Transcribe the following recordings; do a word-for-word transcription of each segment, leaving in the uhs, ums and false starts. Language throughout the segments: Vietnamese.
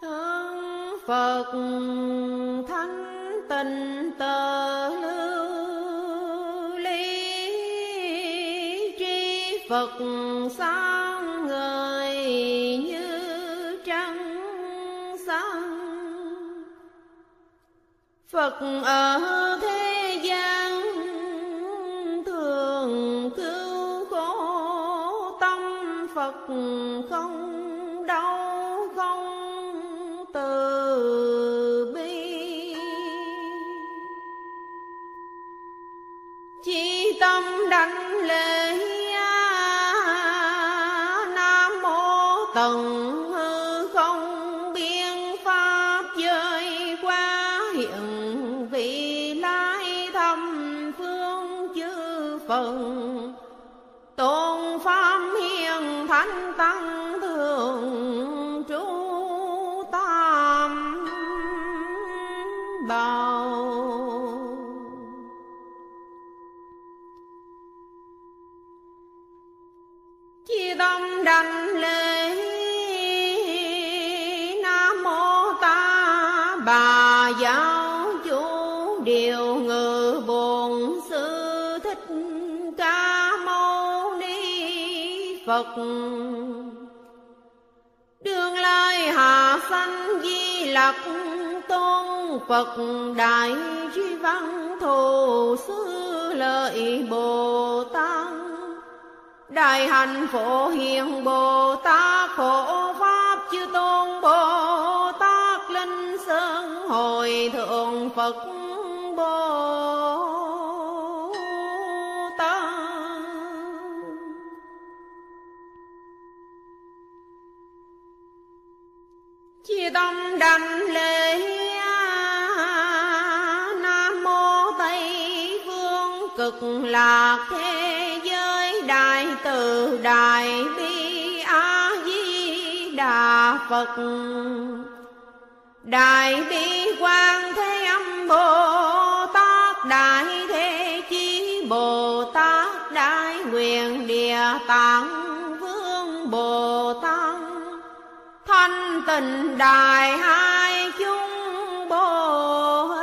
Thân Phật thánh tình tờ lưu ly, tri Phật sáng ngời như trăng sáng. Phật ở thế gian thường cứu khổ, tâm Phật không đau không từ bi. Chí tâm đảnh lễ Nam Mô Tần hư không biên pháp giới qua hiện vị lai thâm phương chư phần tôn pháp hiền thánh tăng bao. Chi tâm đảnh lễ Nam Mô Ta Bà Giáo Chủ Điều Ngự Bổn Sư Thích Ca Mâu Ni Phật, đương lai hạ sanh Di Lặc Tôn Phật Đại Trí Văn Thù Sư Lợi Bồ Tát, Đại Hạnh Phổ Hiền Bồ Tát, Hộ Pháp Chư Tôn Bồ Tát, Linh Sơn Hồi Thượng Phật Bồ Chi tâm đảnh lễ Nam Mô Tây Phương Cực Lạc Thế Giới Đại Từ Đại Bi A Di Đà Phật, Đại Bi Quan Thế Âm Bồ Tát, Đại Thế Chí Bồ Tát, Đại Nguyện Địa Tạng Vương Bồ Tát, Thanh Tịnh Đại Hai Chúng Bồ Tát.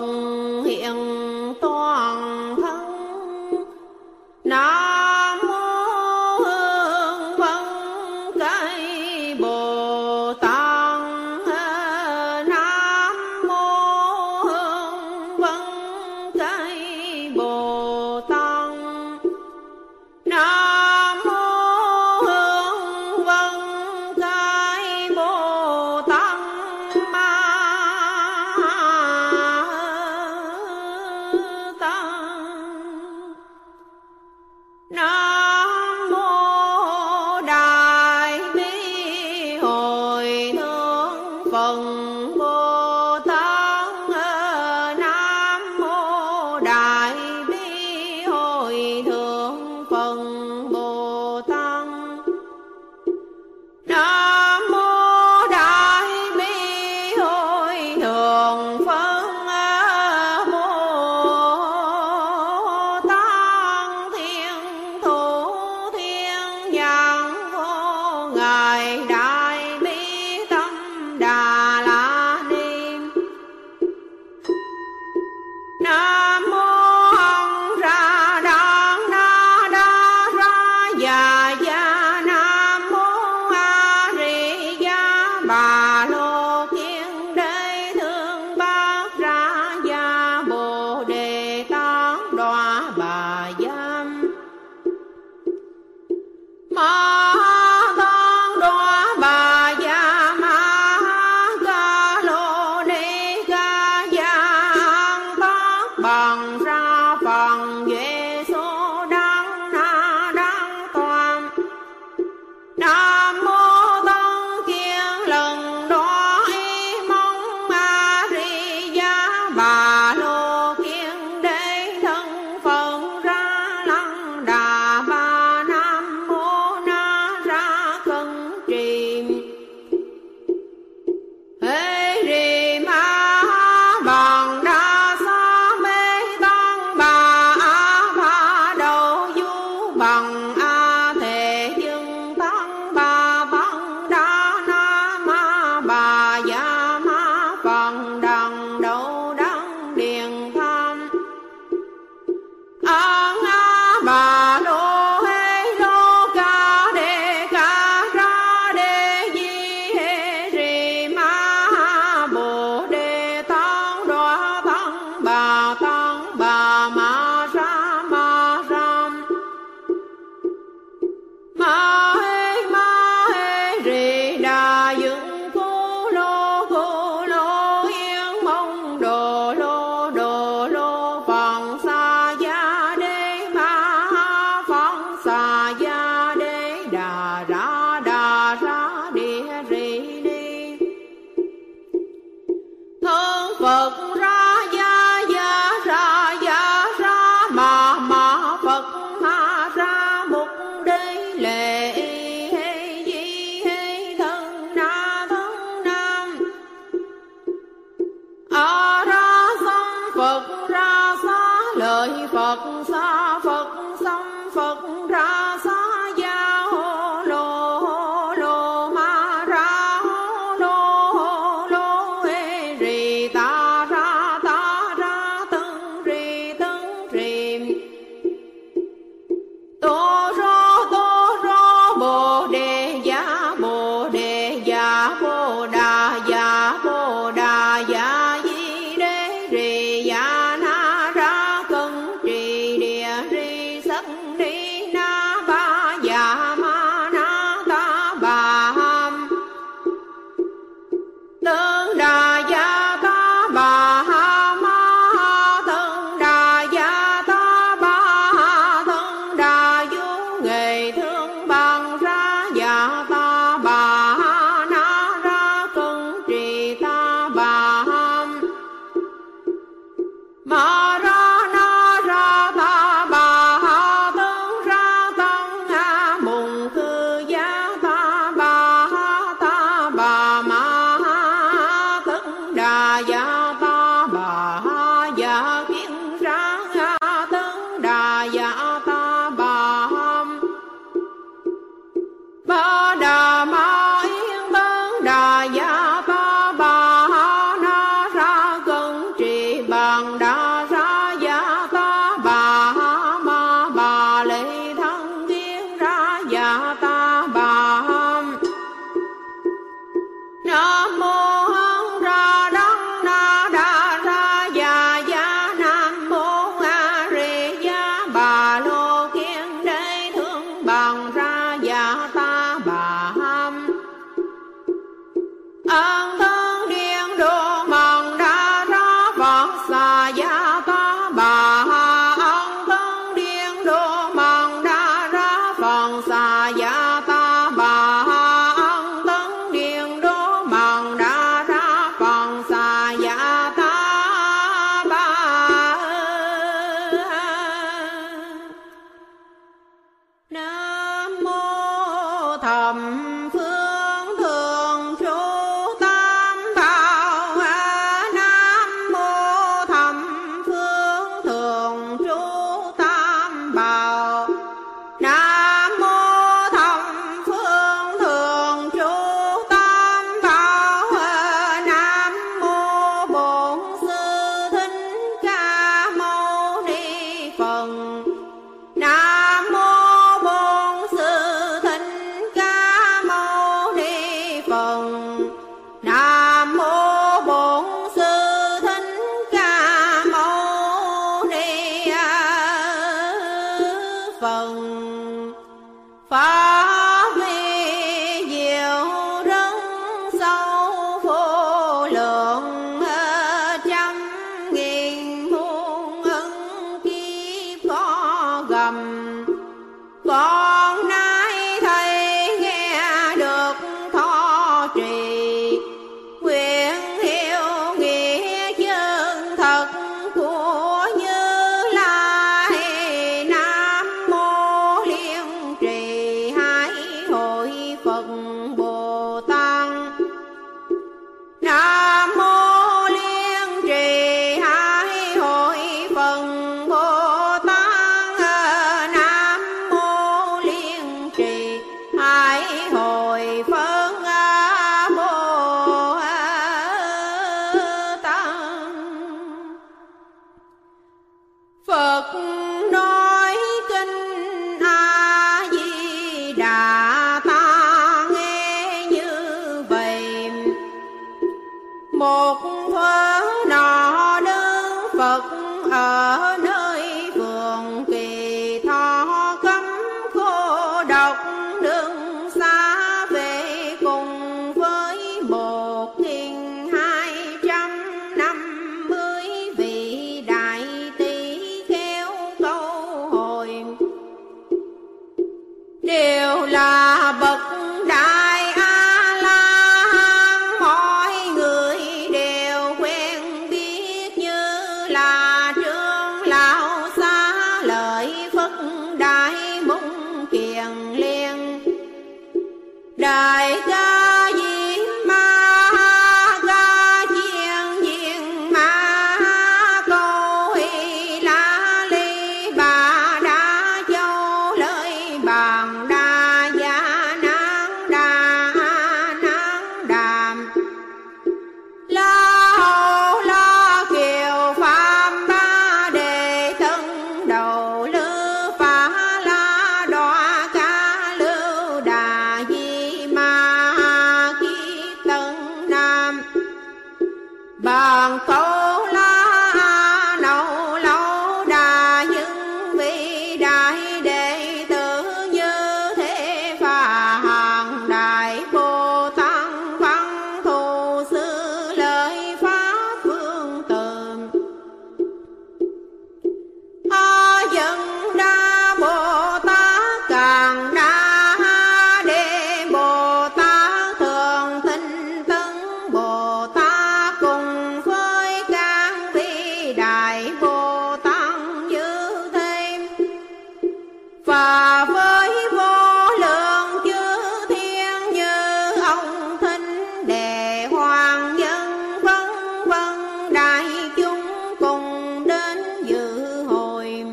Thôi Loa Bà Giám Ma Con Loa Bà Gia Ma Ca Lô Ni Ca Gia Con Bằng Ra Phần Về Số Đăng Na Đăng Toàn Nam Mô Tông Kiên Lần Đó Y Mong Ma Ri Gia Bà Lô Kiên Đế Thân Phật Ra Lăng Đà Ba Nam Mô Na Ra Cân Trì Hê Rì Ma Bằng Đa Sa Mê Tăng Bà A Ba Đầu Du Bằng A Thề Dương Tăng Bà Bằng Đa Na Ma Bà Gia Ma Phần Đằng Đậu Đăng Điền Tham A Nga Bà Lô Hê Lô Ca Đề Ca Ra Đề Di Hê Rì Ma Bồ Đề Tăng Đoá Tăng Bà Tăng Bà Ma Ra Ma Ra Ma Hê Ma Hê Rì Đà Dựng Cú Lô Cú Lô Yên Mông Đồ Lô Đồ Lô Phần Xa Gia Đế Ma Phần Xa Gia Đế Đà Ra Đà Ra Địa Rì Ni Thương Phật Ra Gia Gia Ra Gia Ra Ma Ma Phật Ma Ra Mục Đế Lệ Y Hê Di Hê Thân Na Thân Nam A Ra Sâm Phật Ra Xá Lợi Phật Xá Phật Sâm Phật Ra Xá Gia Hô Lô Hô Lô Ma Ra Hô Lô Hô Lô Hê Rì Ta Ra Ta Ra Tưng Rì Tưng Rì Tô Rô Tô Rô Bồ Đề Giá Bồ Đề Giá Bồ Đà Giá Bồ Đà Giá Di Đế Rì Giá Na Ra Cân Trì Địa Rì Sắc Ni Na Ba Giá Ma Na Ta Bà Ham Tương Đà Giá Ta Bà Ha Ma Tương Đà Giá Ta Ba Ha Tương Đà Du Nghệ Thương Bằng Ra Giá Ta Bà Ha Na Ra Cân Trì Ta Bà Ham Ma Ra Na Ra Ta Bà Ha Tương Ra Tăng Ha Mùng Cư Giá Ta Bà Ha Ta Bà Ma Ha Tương Đà Giá Ta Bà Ha Giá Kiến Ra Ha Tương Đà Giá Ta Bà Ham Ba Đà Ma Yên Tương Đà Giá Ta Bà Ha Na Ra Cân Trì Bằng Đa Ra Giá Ta Bà Ha Ma Bà Lệ Thân Kiến Ra Giá Ta Bà Ham Nam Mô Hán Ra Đăng Na Đa Ra Giá Giá Nam Mô A Rì Giá Bà Lô Kiên Đế Thương Bằng Ra Giá Ta Bà Ham An Thân Điên Đô Mần Đa Ra Phật Xà Giá Ta Bà Ha An Thân Điên Đô Mần Đa Ra Phật Xà Giá Ta Bà Ha An Thân Điên Đô Mần Đa Ra Phật Xà Giá Ta Bà Ha. Nam Mô Thầm Nam Mô Bổn Sư Thích Ca Mâu Ni. phần pháp huy diệu rất sâu vô lượng, trăm nghìn muôn ân kiếp có gầm. Con nay thầy nghe được thọ trì, nguyện hiểu nghĩa chân thật của Như Lai. Nam mô Liên Trì Hải Hội Phật Bồ Tát. Nam mô Liên Trì Hải Hội Phật Bồ Tát. Nam mô Liên Trì Hải Hội Phật Bồ Tát. Phật nói kinh A Di Đà, một thuở nọ Đức Phật ở nơi vườn Kỳ Thọ, cấm cô độc đương xa về cùng với một nghìn hai trăm năm mươi vị đại tỷ khéo câu hồi, đều là bậc đại đại ca diêm ma ca chiên diêm ma câu hi la ly bà đa châu lợi bàn đa gia nắng đà nắng đàm la hầu la kiều phạm ba đề thân đầu lư phá la đoạ ca lưu đà bàn câu la nậu lâu đà. Những vị đại đệ tử như thế và hàng đại Bồ Tát văn thù sư lợi pháp phương tường. A Dần Đa Bồ Tát càng đa đề Bồ Tát thường tinh tấn Bồ Tát và với vô lượng chư thiên như ông Thính Đề Hoàng Nhân vân vân đại chúng cùng đến dự hội.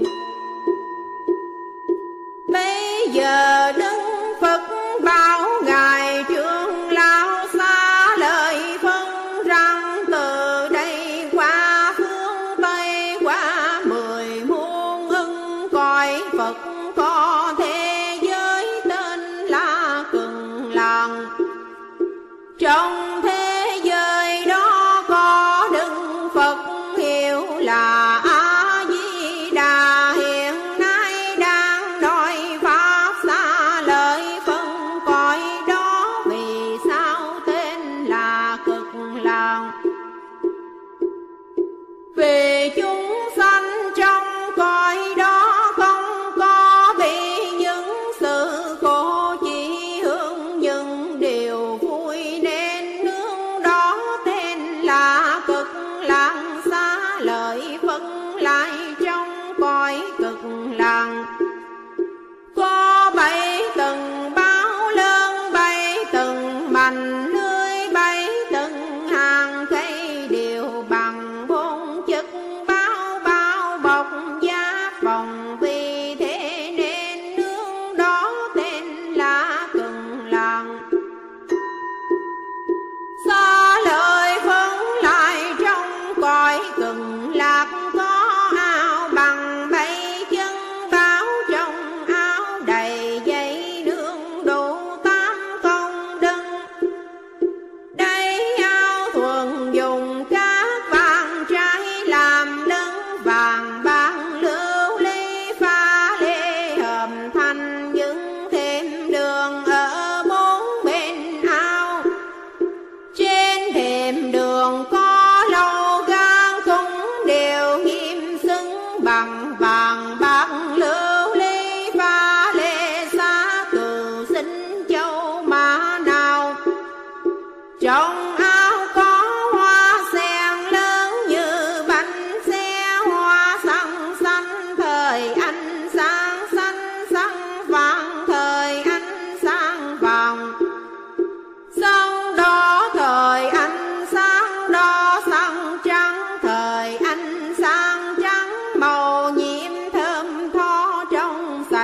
Bây giờ Đức Phật bảo ngài trưởng lão xá lợi phân rằng từ đây qua phương Tây, qua mười muôn ưng cõi Phật có thế giới tên là Cần Làng. Trong thế giới đó có Đức Phật hiệu là A Di Đà, hiện nay đang đòi pháp xá lợi phân cõi đó. Vì sao tên là Cực Làng? Vì chúng sanh trong cõi đó không có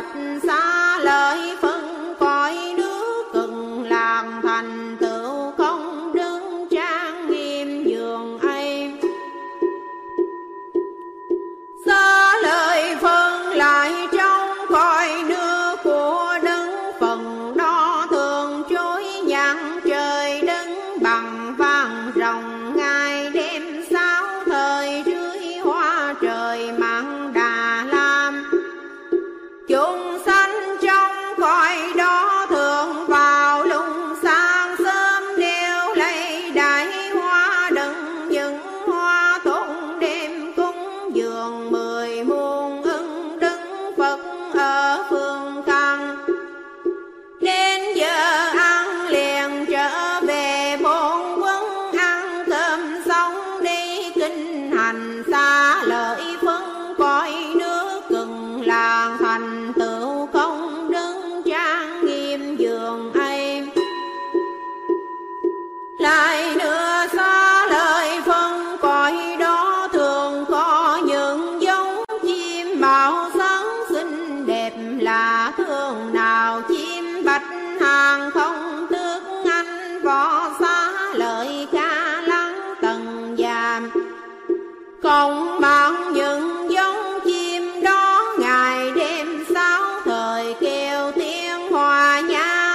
cách xa lời phân cõi nước cần làm thành tựu công đức trang nghiêm dường ấy. Xa lời phân lại trong cõi nước của đấng phần đo thường chối nhãn trời đấng bằng vàng rồng ngài đêm sáu thời rưới hoa trời mạng. Chúng sanh trong cõi đó thường vào lung sáng sớm đeo lấy đại hoa đựng những hoa tụng đêm cúng dường mười muôn ưng đức Phật ở phương căn. Đến giờ ăn liền trở về bốn quấn ăn cơm xong đi kinh hành xa lợi phân cõi nước cần làng thành lại nữa. Xa lời phân cõi đó thường có những giống chim màu sáng xinh đẹp là thường nào chim bạch hàng không tước anh võ xá lợi ca lắng tầng giàm cộng bằng những giống chim đó ngày đêm sáu thời kêu tiếng hòa nhã.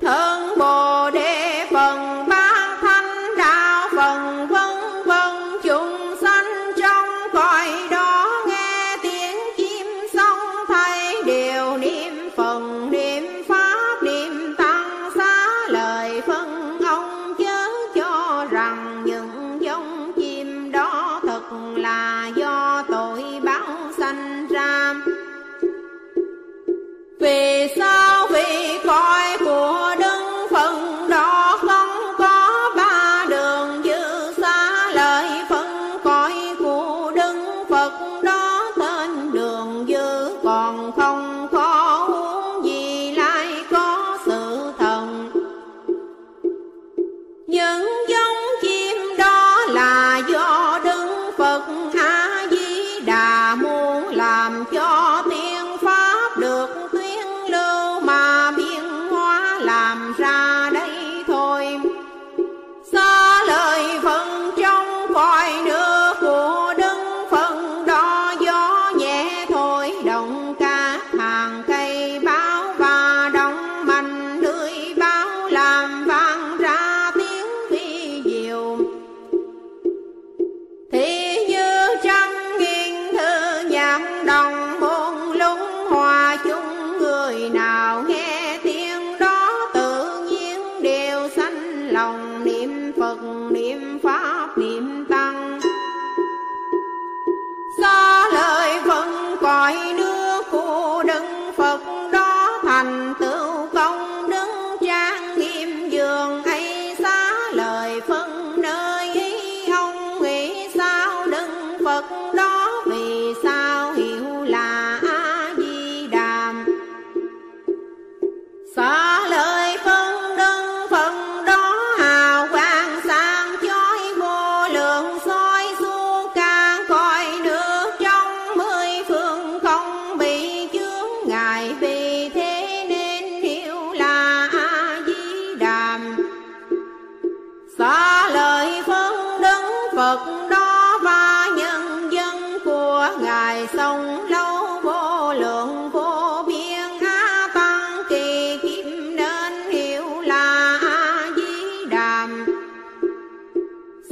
Thân Bồ Đề phần bát thánh đạo phần vân vân chúng sanh trong cõi đó nghe tiếng chim sóng thay đều niệm phần niệm pháp niệm tăng xá lời phân ông chớ cho rằng những giống chim đó thật là do tội báo sanh ra. Vì sao? Vì cõi của đấng phần đó không có ba đường dư xa lợi phân cõi của đấng Phật đó tên đường dư còn không có huống gì lại có sự thần. Những giống chim đó là do đấng Phật A Di Đà muốn làm cho tiếng pháp được mà biến hóa làm ra đây thôi. Xa lời phần trong cõi nước của đấng phần đó gió nhẹ thổi động cả hàng cây báo và đóng mạnh lưỡi báo làm vang ra tiếng vi diệu. Thì như trăm nghìn thứ nhạc đồng muôn lúng hòa chung người nào nghe tiếng đó tự nhiên đều sanh lòng niệm Phật niệm pháp niệm tăng. Xa lời phân cõi nước của đấng Phật đó thành tựu công đức trang nghiêm dường ấy. Xa lời phân nơi ý ông nghĩ sao đấng Phật đó vì sao hiểu là xa lời phân đấng phân đó hào quang sáng chói vô lượng soi suốt cả cõi nước trong mười phương không bị chướng ngại. Vì thế nên hiểu là A Di Đà. Xa lời phân đấng Phật đó và nhân dân của ngài sông lâu vô lượng vô biên á tăng kỳ kim nên hiểu là A Di Đà.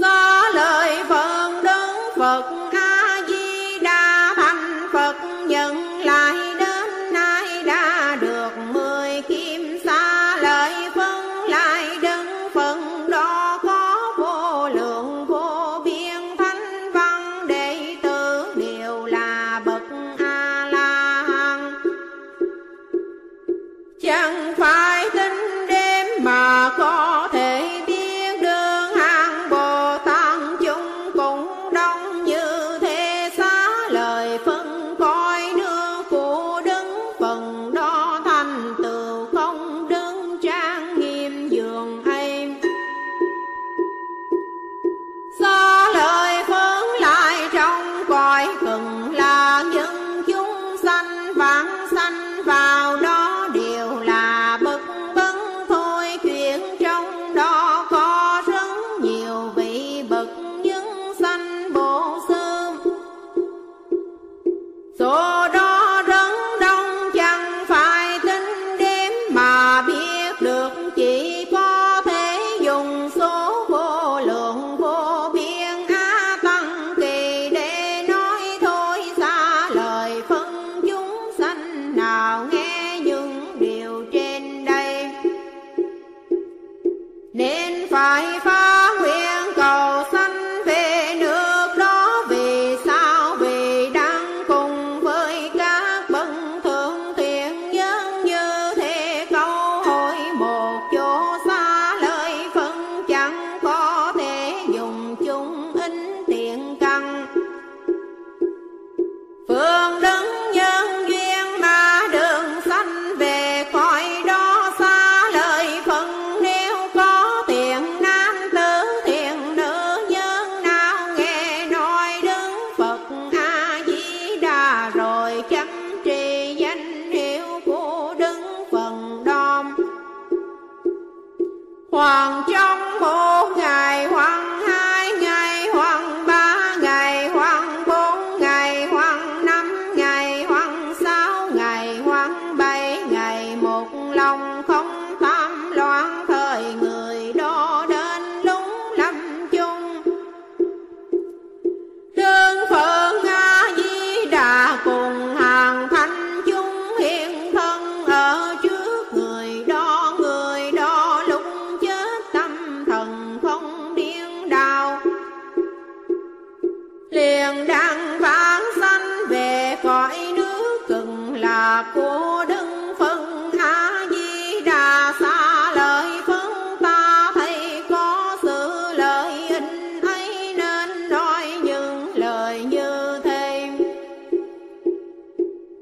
Xa lời phần đấng Phật A Di Đà thành Phật nhận lại đến nay đã được mười kim. Xa lời phân lại đấng Phật đó có vô lượng vô biên thánh văn đệ tử đều là bậc A La Hán. Chẳng phải tính đếm mà có thể biết đường hàng Bồ Tát chúng cũng đông như liền đang phán sanh về cõi nước cực lạc của Đức Phật A Di Đà. Xa lời phân ta thấy có sự lợi ích ấy, nên nói những lời như thế.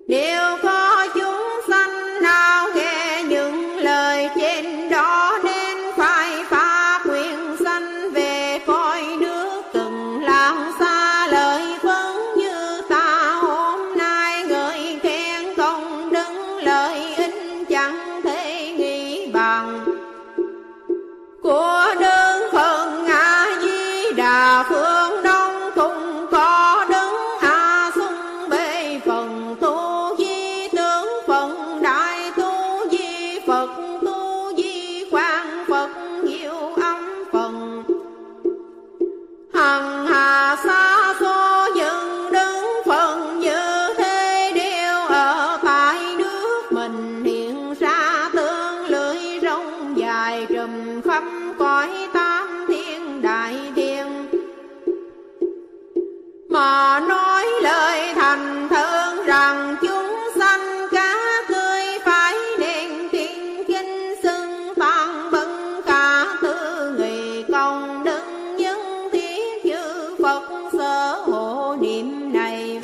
Nếu có chúng sanh nào nghe những lời trên đó nên phải phá quyền sanh về cõi nước từng làm. Xa lời phân như ta hôm nay ngợi khen công đức lợi ích chẳng thể nghĩ bằng của Đức Phật A Di Đà. Phương Đông cũng có đứng A Xuân Bê phần tu di tướng Phật, đại tu di Phật, tu di quang Phật, diệu âm Phật, hằng hà xa số những đứng Phật như thế đều ở tại nước mình. Hiện ra tương lưỡi rong dài trùm khắp cõi tam thiên đại thiên, mà nói lời thành thương rằng chúng sanh cá cười phải đền tiền kinh xưng tăng bưng cả tư nghị công đức những thiết như Phật sở hộ niệm này.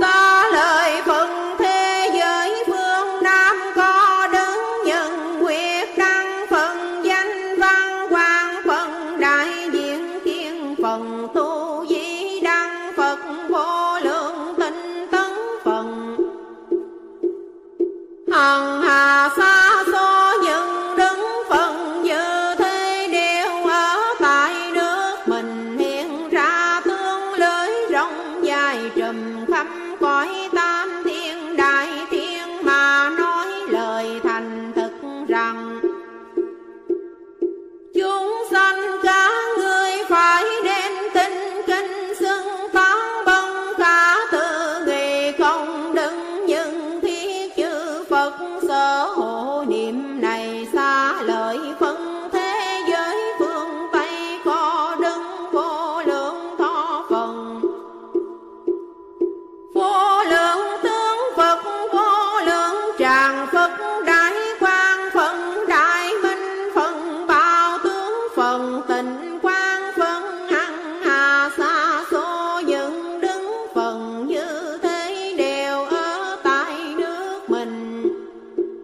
Xa lời Phật thế giới phương Nam có đứng nhận quyết đăng Phật danh văn quang Phật, đại diện thiên Phật, tu di đăng Phật, vô lượng tinh tấn Phật, hằng hà xa số những đứng Phật như thế đều ở tại nước mình. Hiện ra tương lưới rộng dài trùm khắp cõi tam thiên đại thiên, mà nói lời thành thực rằng chúng sanh cả người phải đến tinh kinh xưng tán bông cả tự nghị công đức những thiết chư Phật sở hộ niệm này. Xa lợi phân thế giới phương Tây có đứng vô lượng thọ phần, vô lượng tướng Phật, vô lượng tràng Phật, đại quang Phật, đại minh Phật, bao tướng Phật, tịnh quang Phật, hằng hà xa số những đứng Phật như thế đều ở tại nước mình. Hiện ra tương lưới rộng dài trùm khắp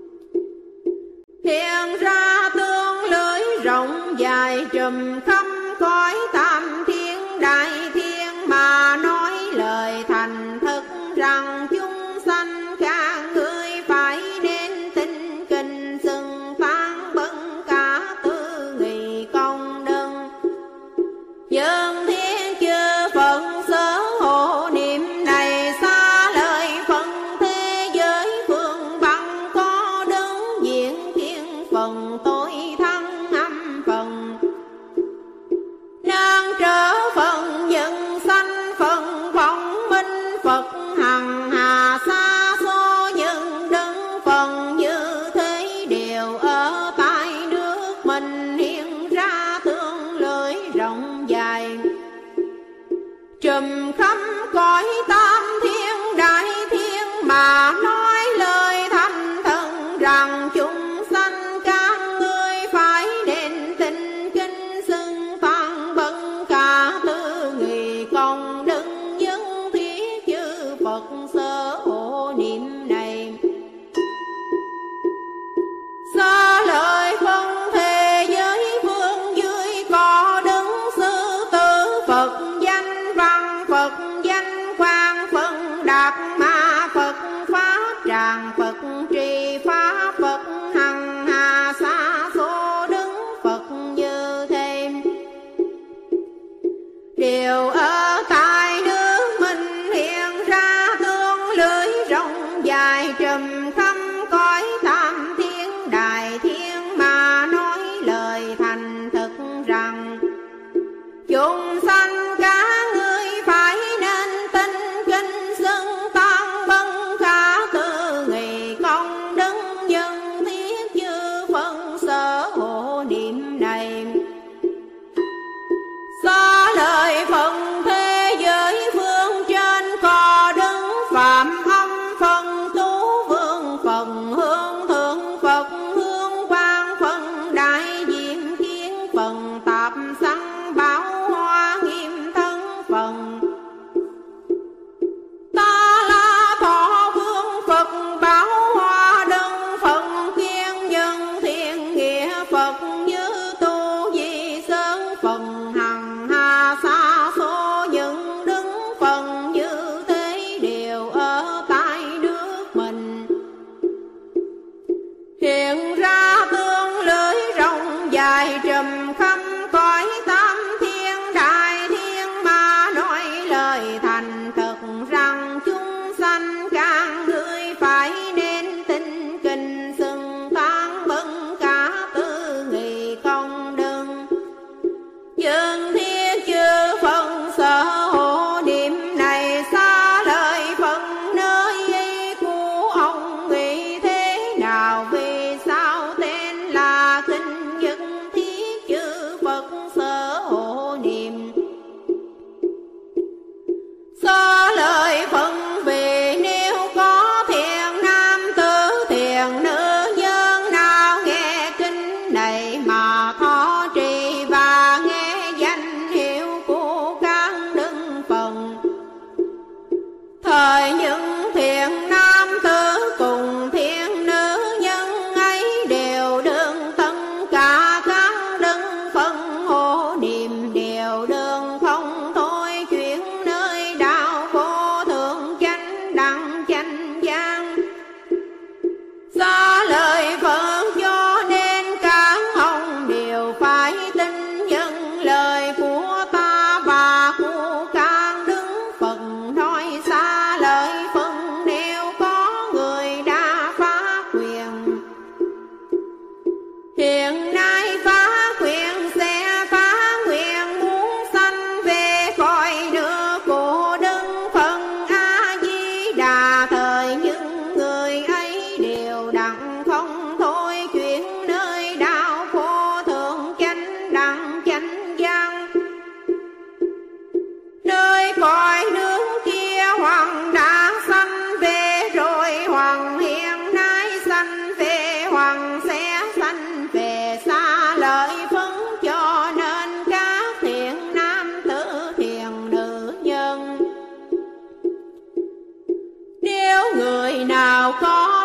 cõi tam thiên đại thiên, mà nói lời thành thực rằng chúng sanh cả người phải đến tinh kinh xưng tán bưng cả tư nghị công đức nhân thiên chư Phật sở hộ niệm này. Xa lời Phật thế giới phương Bắc có đứng diễn thiên Phật, tối thăng âm Phật, nâng trở Phật, nhân sanh Phật, vọng minh Phật, hằng hà xa số những đứng Phật như thế đều ở tại nước mình. Hiện ra tương lưỡi rộng dài trùm khắp cõi tam thiên đại thiên, mà nói lời thành thần rằng chúng sanh các ngươi phải đền tình kinh xưng tăng bân cả tư nghị công đức những thiết chư Phật sở hộ niệm này. Xa lời phân thế giới phương dưới có đứng sư tử Phật, danh văn Phật, danh quang Phật, đạt ma Phật, pháp tràng Phật, trì pháp Phật, hằng hà xa số đứng Phật như thế đều ở tại nước mình. Hiện ra tương lưới rộng dài trùm khắp cõi tam thiên đại thiên, mà nói lời thành thực rằng chúng sanh cả người phải nên tinh kinh xưng tăng bân cả tư nghị công đức nhân thiết chư Phật sở hộ niệm này. Xa lời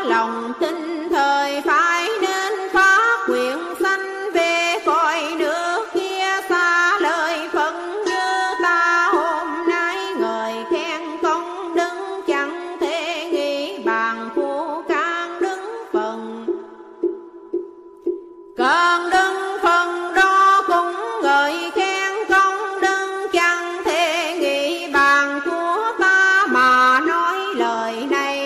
lòng tin thời phải nên có quyền sanh về cõi nước kia xa lời phân như ta. Hôm nay người khen công đứng chẳng thể nghĩ bàn phu can đứng phần cần đứng phần đó cũng người khen công đứng chẳng thể nghĩ bàn của ta mà nói lời này.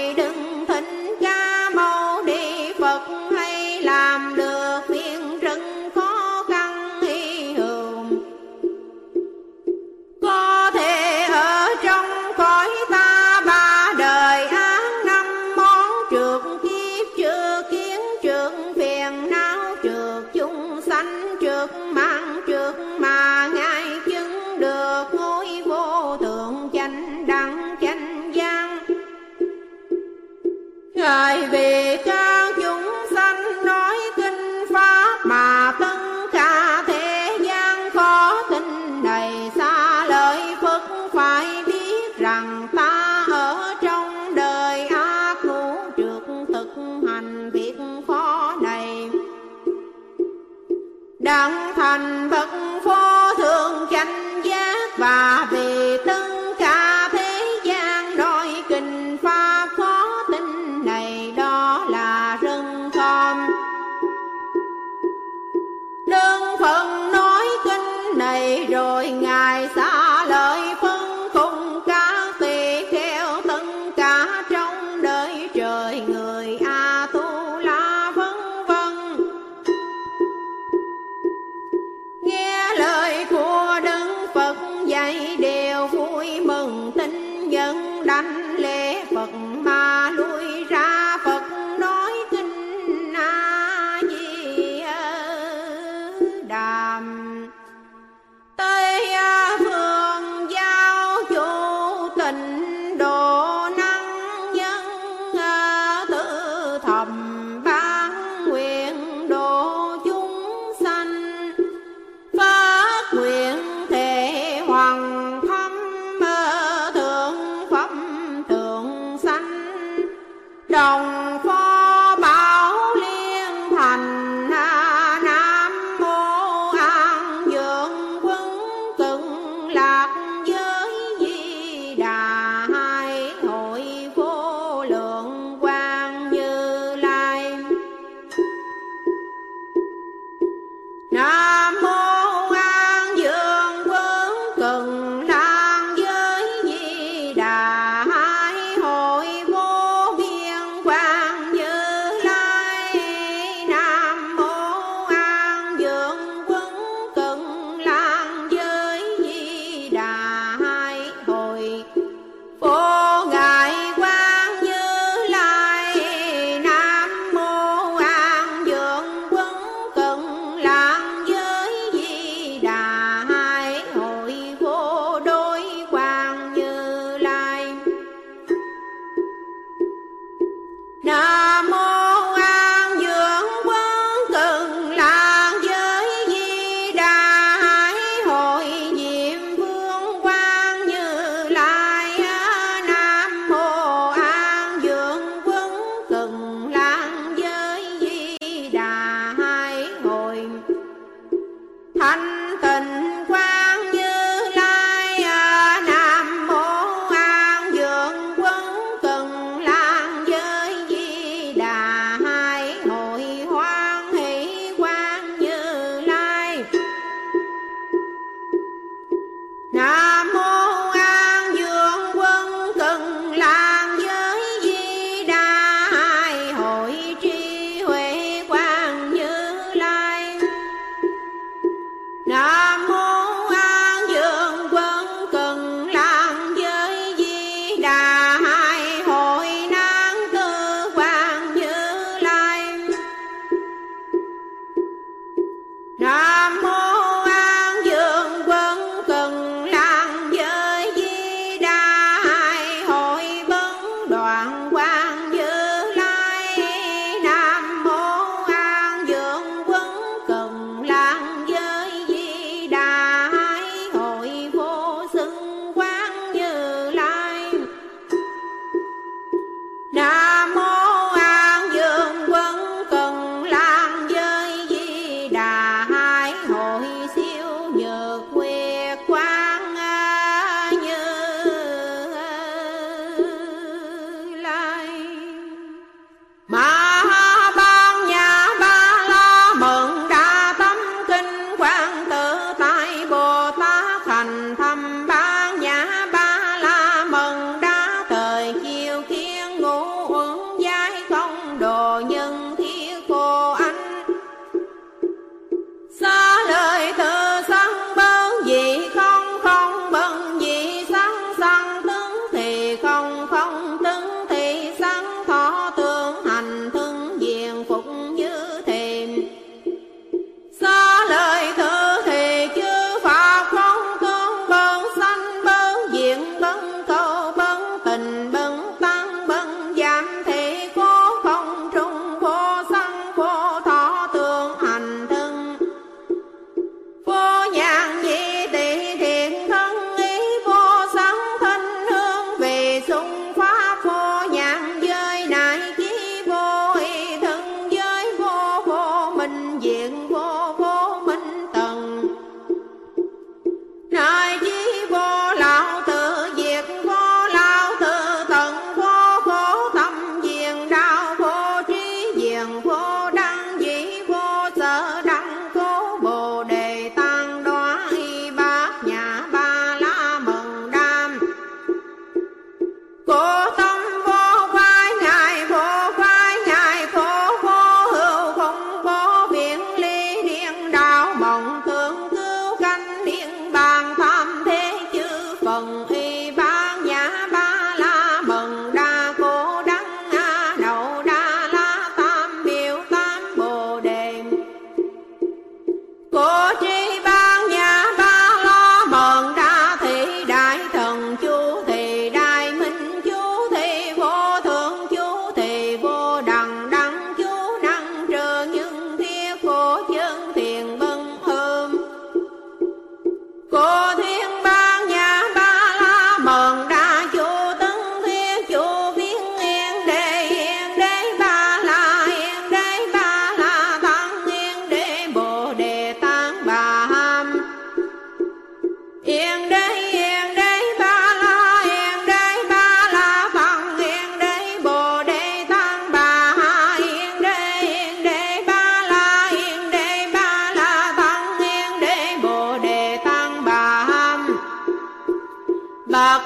Ngài vì cho chúng sanh nói kinh pháp mà tất cả thế gian khó tin này xa lời Phật phải biết rằng ta ở trong đời ác ngũ trượt thực hành việc khó này đặng thành Phật vô thường chánh giác và vì tất cả thế gian nói kinh pháp khó đó là rừng thơm. Đơn Phật nói kinh này rồi Ngài xả lời phân cùng các tỳ kheo tất cả trong đời trời người A Tu La vân vân nghe lời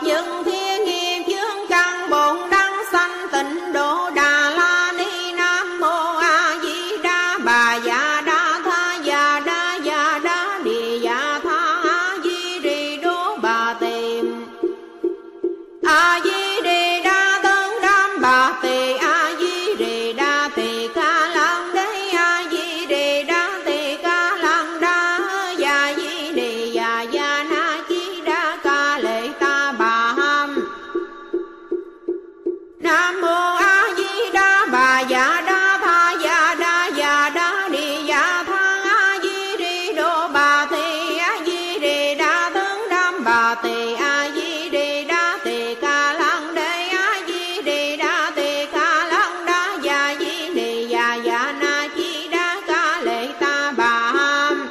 nhân thiên nghiệp chướng căn bổn đăng sanh tịnh độ Đà La Ni. Nam mô A Di Đà Bà Dạ Đa Tha Dạ Đa Dạ Đa Địa Dạ Tha A Di Đì Đô Bà Tìm A Di Đì Đa Tấn Đam Bà Tì A Di Đì Đa Tì Ca Lăng Đế A Di Đì Đa Tì Ca Lăng Đa Dạ Di Đì Dạ Dạ Na Chi Đa Ca Lệ Ta Bà Ham.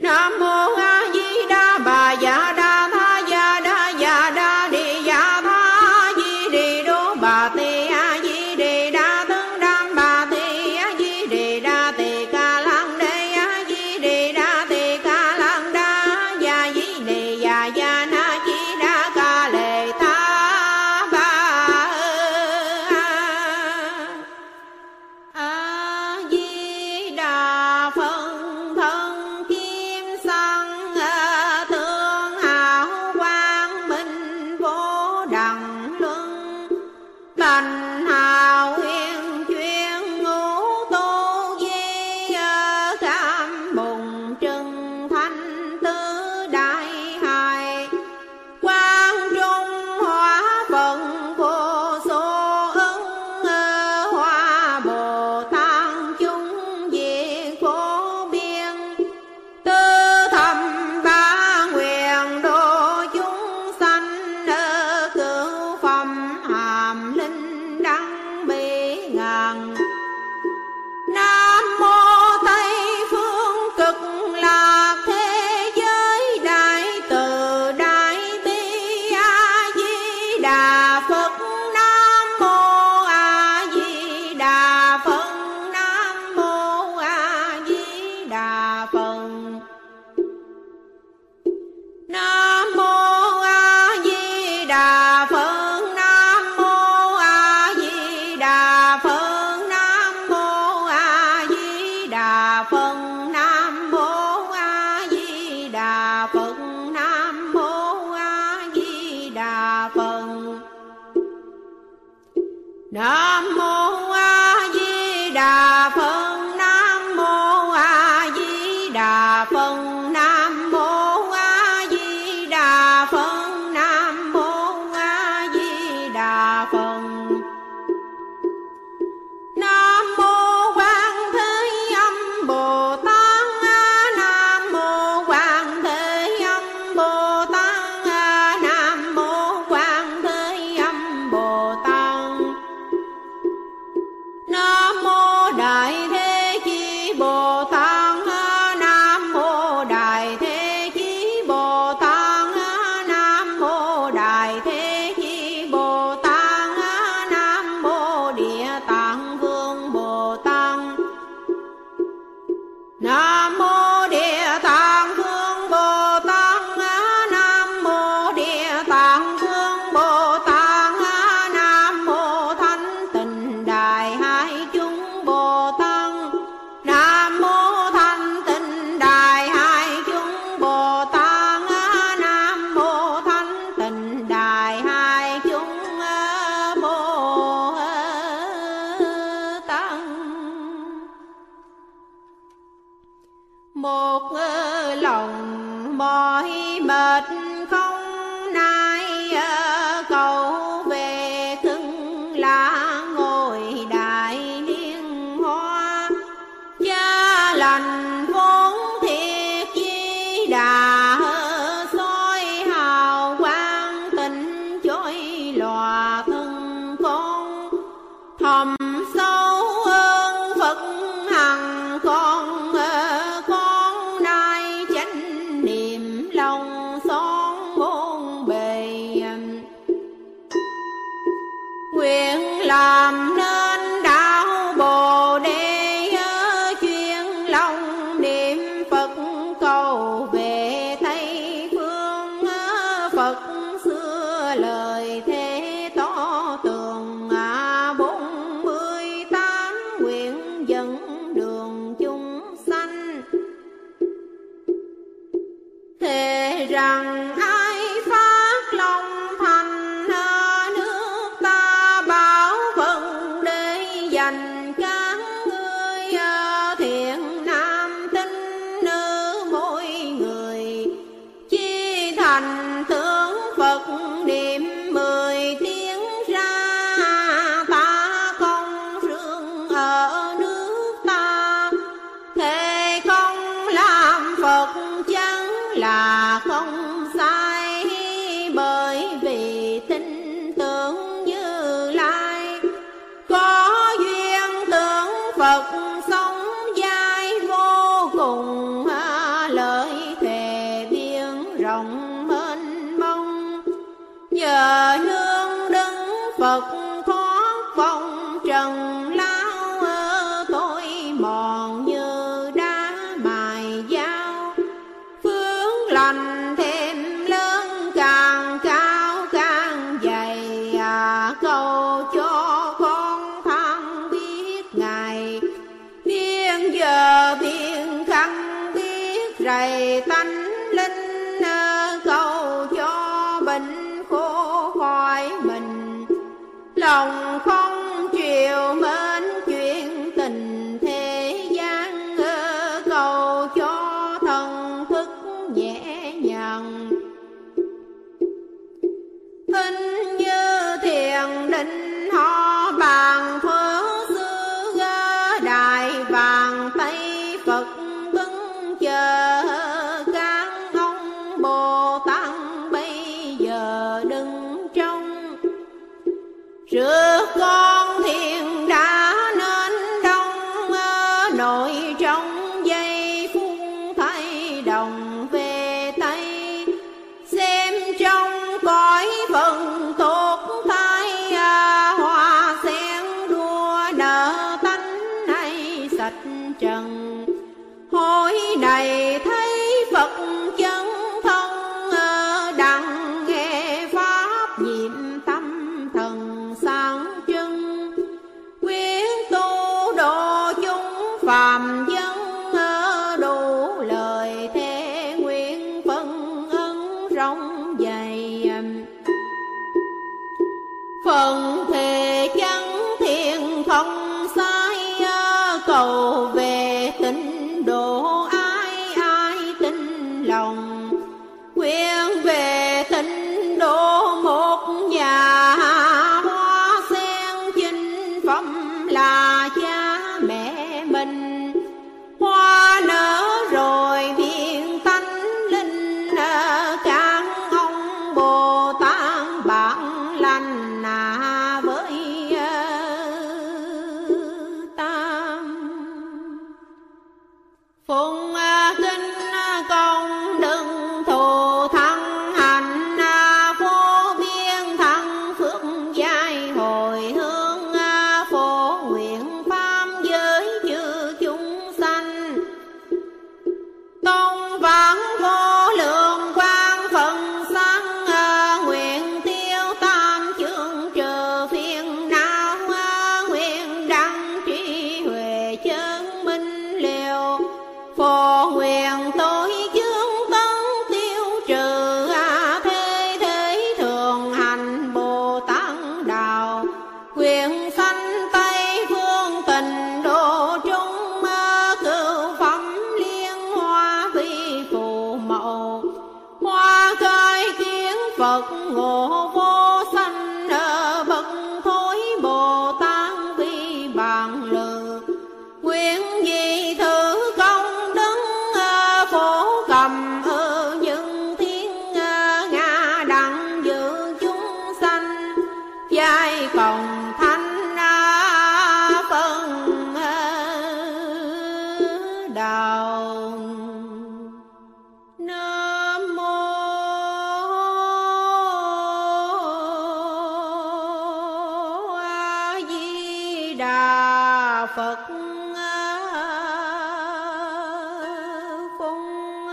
Nam mô A Di Đà Bà Dạ Đa Tha Dạ Đa Dạ Đa Địa Dạ Tha A Di Đì Đô Bà Tì A Di Đì Đa Tấn Đam Bà Tì A Di Đì Đa Tì Ca Lăng Đế A Di Đì Đa Tì Ca Lăng Đa Dạ Di Đì Dạ Dạ Na Chi Đa Ca Lệ Ta Bà Ham. Nam mô A Di Đà Bà Dạ Đa Tha Dạ Đa Dạ Đa Địa Dạ Tha A Di Đì Đô Bà Tì A Di Đì Đa Tấn Đam Bà Tì A Di Đì Đa Tì Ca Lăng Đế A Di Đì Đa Tì Ca Lăng Đa Dạ Di Đì Dạ Dạ Na Chi Đa Ca Lệ Ta Bà A Di Đà Phân Thân Kim Sang A Tương Hảo Quang Minh Vô Đẳng Luân Bành Hào Yên Chuyên Ngũ Tô Di A Cam Bùng Trừng Thanh Tứ Đại Hài Quang Trung Hóa Phận Vô Số Ứng A Hoa Bồ Tát Chúng Diệt Vô Biên Tư Thầm Ba Nguyện Độ Chúng Sanh Ơ Cửu Phẩm Hàm Linh Đăng Bỉ Ngàn. Nam mô Tây Phương Cực Lạc Thế Giới Đại Từ Đại Bi A Di Đà Phật. Nam mô A Di Đà Phật. Nam mô A Di Đà Phật. Nam mô A Di Đà Phật. Nam mô A Di Đà Phật. Nam mô A Di Đà Phật. Nam mô A Di Đà Phật. Nam mô A Di Đà Phật. Nam mô A Di Đà Phật. Nam mô A Di Đà Phật. Nam mô A Di Đà Phật. Nam mô A Di Đà Phật. Nam mô Quan Thế Âm Bồ Tát. Nam mô Quan Thế Âm Bồ Tát. Nam mô Quan Thế Âm Bồ Tát. Nam mô Đại Thế Chí Bồ Tát. Nam mô Đại Thế Chí Bồ Tát. Nam mô Đại Thế Chí Bồ Tát. Nam mô Địa Tạng Vương Bồ Tát. Nam mô Địa Tạng Vương Bồ Tát. Nam mô Địa Tạng Vương Bồ Tát. Nam mô Thánh Tịnh Đại Hải Chúng Bồ Tát. Nam mô Thánh Tịnh Đại Hải Chúng Bồ Tát. Nam mô Thánh Tịnh Đại Hải Chúng Bồ Tát. Một lòng mỏi mệt không nay cầu về Xưng La Ngồi Đại Liên Hoa. Cha lành vốn thiệt Di Đà soi hào quang tịnh chối lòa thân con. Thầm sâu ơn Phật hằng con con nay chánh niệm lòng son. thề rằng hai phát long thành nước ta bảo vận để dành các ngươi thiện nam tín nữ mỗi người chi thành tướng Phật niệm mười tiếng ra ta công rương ở nước ta thề công làm Phật là không sai bởi vì tin tưởng Như Lai có duyên tưởng Phật sống dai vô cùng lợi thề biên rộng mênh mông nhờ nương đứng Phật thoát vòng trần lao tôi mòn như đá mài dao lành thêm lớn càng cao càng dày à, cầu cho con thăng biết ngày biên giờ biên khăn biết rầy tánh linh à, cầu cho bệnh khổ khỏi mình lòng không chịu mến chuyện tình thế gian à, cầu cho thần thức nhẹ hình như thiền định họ bàn phớ xứ đại vàng Tây Phật đứng chờ các ông Bồ Tát bây giờ đứng trong rước con thiền đã nên đông nội trong giây phút thay đồng về Tây xem trong cõi phần tốt thái à, hoa sen đua nở tánh này sạch trần hối này thấy Phật chân thân à, đặng nghe pháp nhiệm tâm thần sáng chân quyến tu độ chúng phàm dân à, đủ lời thế nguyện phân ấn rộng dày phần thề chẳng thiện không sai cầu về tịnh độ ai ai tin lòng quyên về tịnh độ một nhà hoa sen chinh phẩm là cha mẹ mình hoa nở rồi biên tánh linh các ông Bồ Tát bạn lành với tam phụng kinh công đừng thù thăng hạnh vô biên thăng phước giai hồi hướng phổ nguyện pháp giới chư chúng sanh tông vãng vô lượng quang phần sáng nguyện tiêu tam chương trừ phiền não nguyện đăng trí huệ chứng minh liều phổ nguyện tối chương tấn tiêu trừ thế thế thường hành Bồ Tát đạo nguyện sanh Tây phương tình độ chúng cửu phẩm liên hoa vi phù mậu hoa cơi kiến Phật ngộ vô sanh ở bậc thối Bồ Tát vi bàn lự quyến dị thử công đứng phổ cầm ở những thiên nga đặng giữ chúng sanh giai cộng thanh phân đạo Phật phong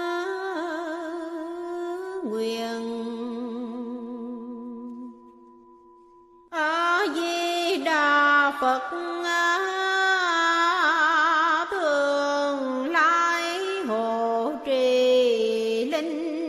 nguyện A Di Đà Phật thường lai hộ trì linh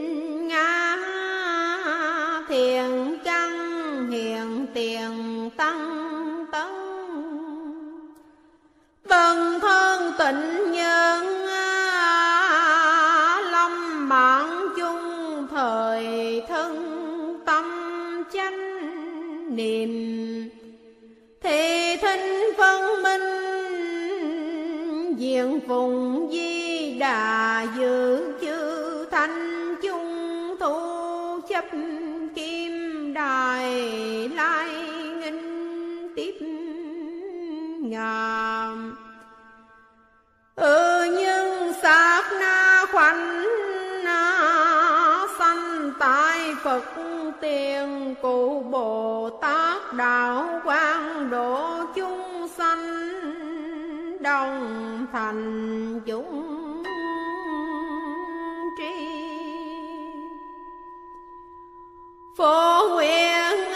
niệm thì thính phân minh diện phùng Di Đà giữ chư thanh chung thu chấp kim đài lai nghinh tiếp ngàm ừ nhưng sát na khoanh na sanh tại Phật tiền cụ Bồ Tát đạo quang độ chúng sanh đồng thành chúng tri phổ nguyện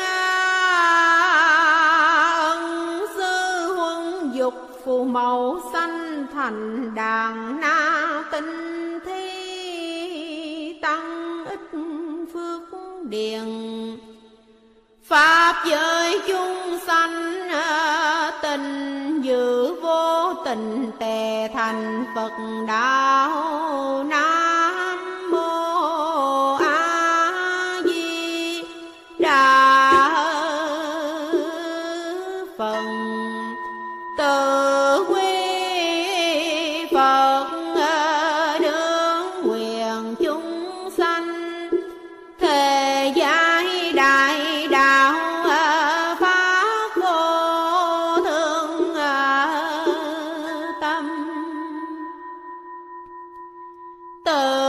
ân sư huân dục phù mẫu sanh thành đàn na tinh thi tăng ích phước điền pháp giới chúng sanh tình dự vô tình tề thành Phật đạo Nam Mô A Di Đà Phật tự quy Phật đương quyền chúng sanh thế giới đại đạo pháp vô thường tâm tự